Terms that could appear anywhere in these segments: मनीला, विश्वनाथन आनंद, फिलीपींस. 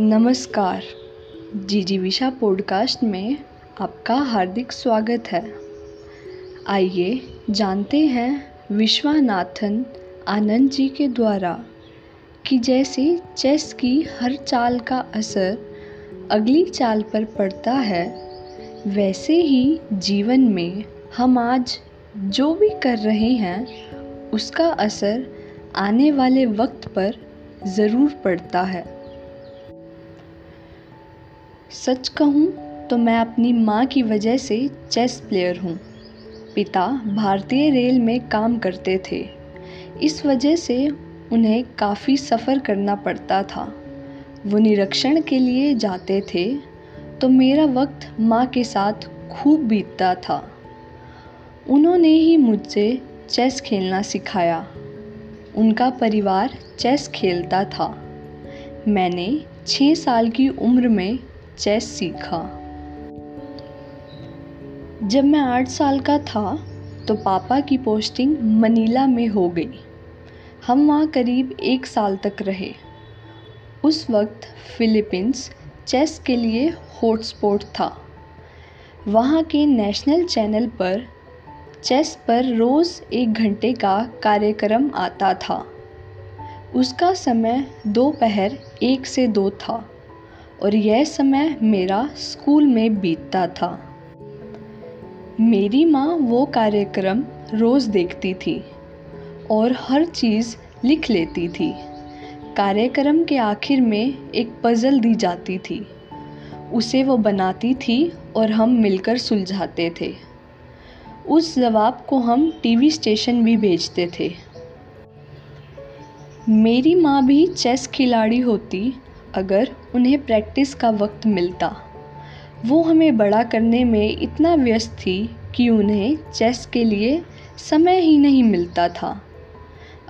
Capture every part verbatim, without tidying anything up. नमस्कार, जीजीविषा पॉडकास्ट में आपका हार्दिक स्वागत है। आइए जानते हैं विश्वनाथन आनंद जी के द्वारा कि जैसे चेस की हर चाल का असर अगली चाल पर पड़ता है, वैसे ही जीवन में हम आज जो भी कर रहे हैं उसका असर आने वाले वक्त पर ज़रूर पड़ता है। सच कहूँ तो मैं अपनी माँ की वजह से चेस प्लेयर हूँ। पिता भारतीय रेल में काम करते थे, इस वजह से उन्हें काफ़ी सफ़र करना पड़ता था। वो निरीक्षण के लिए जाते थे तो मेरा वक्त माँ के साथ खूब बीतता था। उन्होंने ही मुझसे चेस खेलना सिखाया। उनका परिवार चेस खेलता था। मैंने छः साल की उम्र में चेस सीखा। जब मैं आठ साल का था तो पापा की पोस्टिंग मनीला में हो गई। हम वहाँ करीब एक साल तक रहे। उस वक्त फिलीपींस चेस के लिए हॉटस्पॉट था। वहाँ के नेशनल चैनल पर चेस पर रोज़ एक घंटे का कार्यक्रम आता था। उसका समय दोपहर एक से दो था और यह समय मेरा स्कूल में बीतता था। मेरी माँ वो कार्यक्रम रोज़ देखती थी और हर चीज़ लिख लेती थी। कार्यक्रम के आखिर में एक पज़ल दी जाती थी, उसे वो बनाती थी और हम मिलकर सुलझाते थे। उस जवाब को हम टीवी स्टेशन भी भेजते थे। मेरी माँ भी चेस खिलाड़ी होती अगर उन्हें प्रैक्टिस का वक्त मिलता। वो हमें बड़ा करने में इतना व्यस्त थी कि उन्हें चेस के लिए समय ही नहीं मिलता था।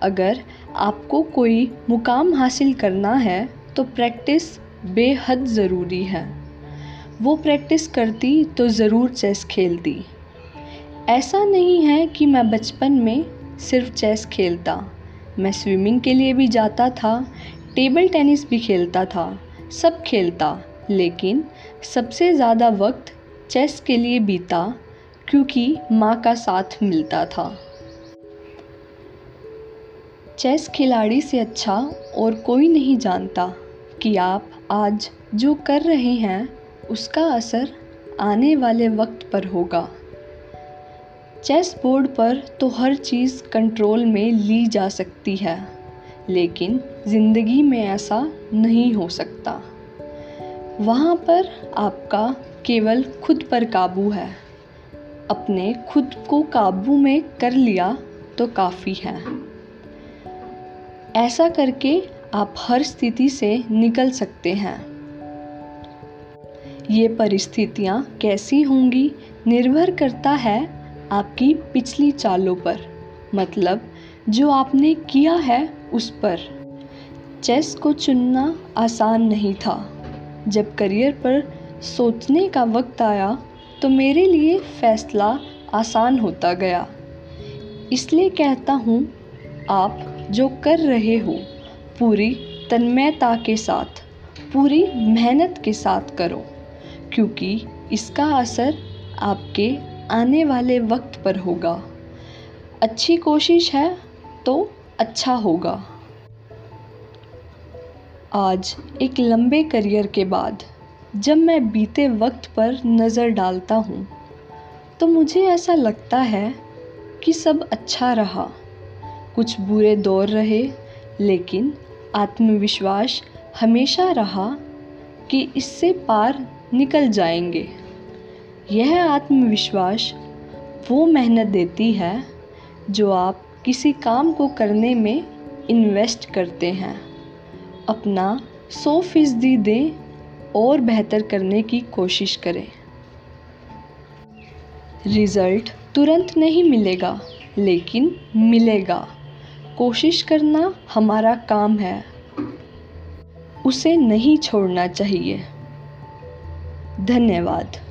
अगर आपको कोई मुकाम हासिल करना है तो प्रैक्टिस बेहद ज़रूरी है। वो प्रैक्टिस करती तो ज़रूर चेस खेलती। ऐसा नहीं है कि मैं बचपन में सिर्फ चेस खेलता, मैं स्विमिंग के लिए भी जाता था, टेबल टेनिस भी खेलता था, सब खेलता, लेकिन सबसे ज़्यादा वक्त चेस के लिए बीता क्योंकि माँ का साथ मिलता था। चेस खिलाड़ी से अच्छा और कोई नहीं जानता कि आप आज जो कर रहे हैं उसका असर आने वाले वक्त पर होगा। चेस बोर्ड पर तो हर चीज़ कंट्रोल में ली जा सकती है, लेकिन ज़िंदगी में ऐसा नहीं हो सकता। वहाँ पर आपका केवल खुद पर काबू है। अपने खुद को काबू में कर लिया तो काफ़ी है। ऐसा करके आप हर स्थिति से निकल सकते हैं। ये परिस्थितियाँ कैसी होंगी निर्भर करता है आपकी पिछली चालों पर, मतलब जो आपने किया है उस पर। चेस को चुनना आसान नहीं था। जब करियर पर सोचने का वक्त आया तो मेरे लिए फ़ैसला आसान होता गया। इसलिए कहता हूँ, आप जो कर रहे हो पूरी तन्मयता के साथ, पूरी मेहनत के साथ करो, क्योंकि इसका असर आपके आने वाले वक्त पर होगा। अच्छी कोशिश है तो अच्छा होगा। आज एक लंबे करियर के बाद जब मैं बीते वक्त पर नज़र डालता हूँ तो मुझे ऐसा लगता है कि सब अच्छा रहा। कुछ बुरे दौर रहे, लेकिन आत्मविश्वास हमेशा रहा कि इससे पार निकल जाएंगे। यह आत्मविश्वास वो मेहनत देती है जो आप किसी काम को करने में इन्वेस्ट करते हैं। अपना सौ फीसदी दें और बेहतर करने की कोशिश करें। रिज़ल्ट तुरंत नहीं मिलेगा, लेकिन मिलेगा। कोशिश करना हमारा काम है, उसे नहीं छोड़ना चाहिए। धन्यवाद।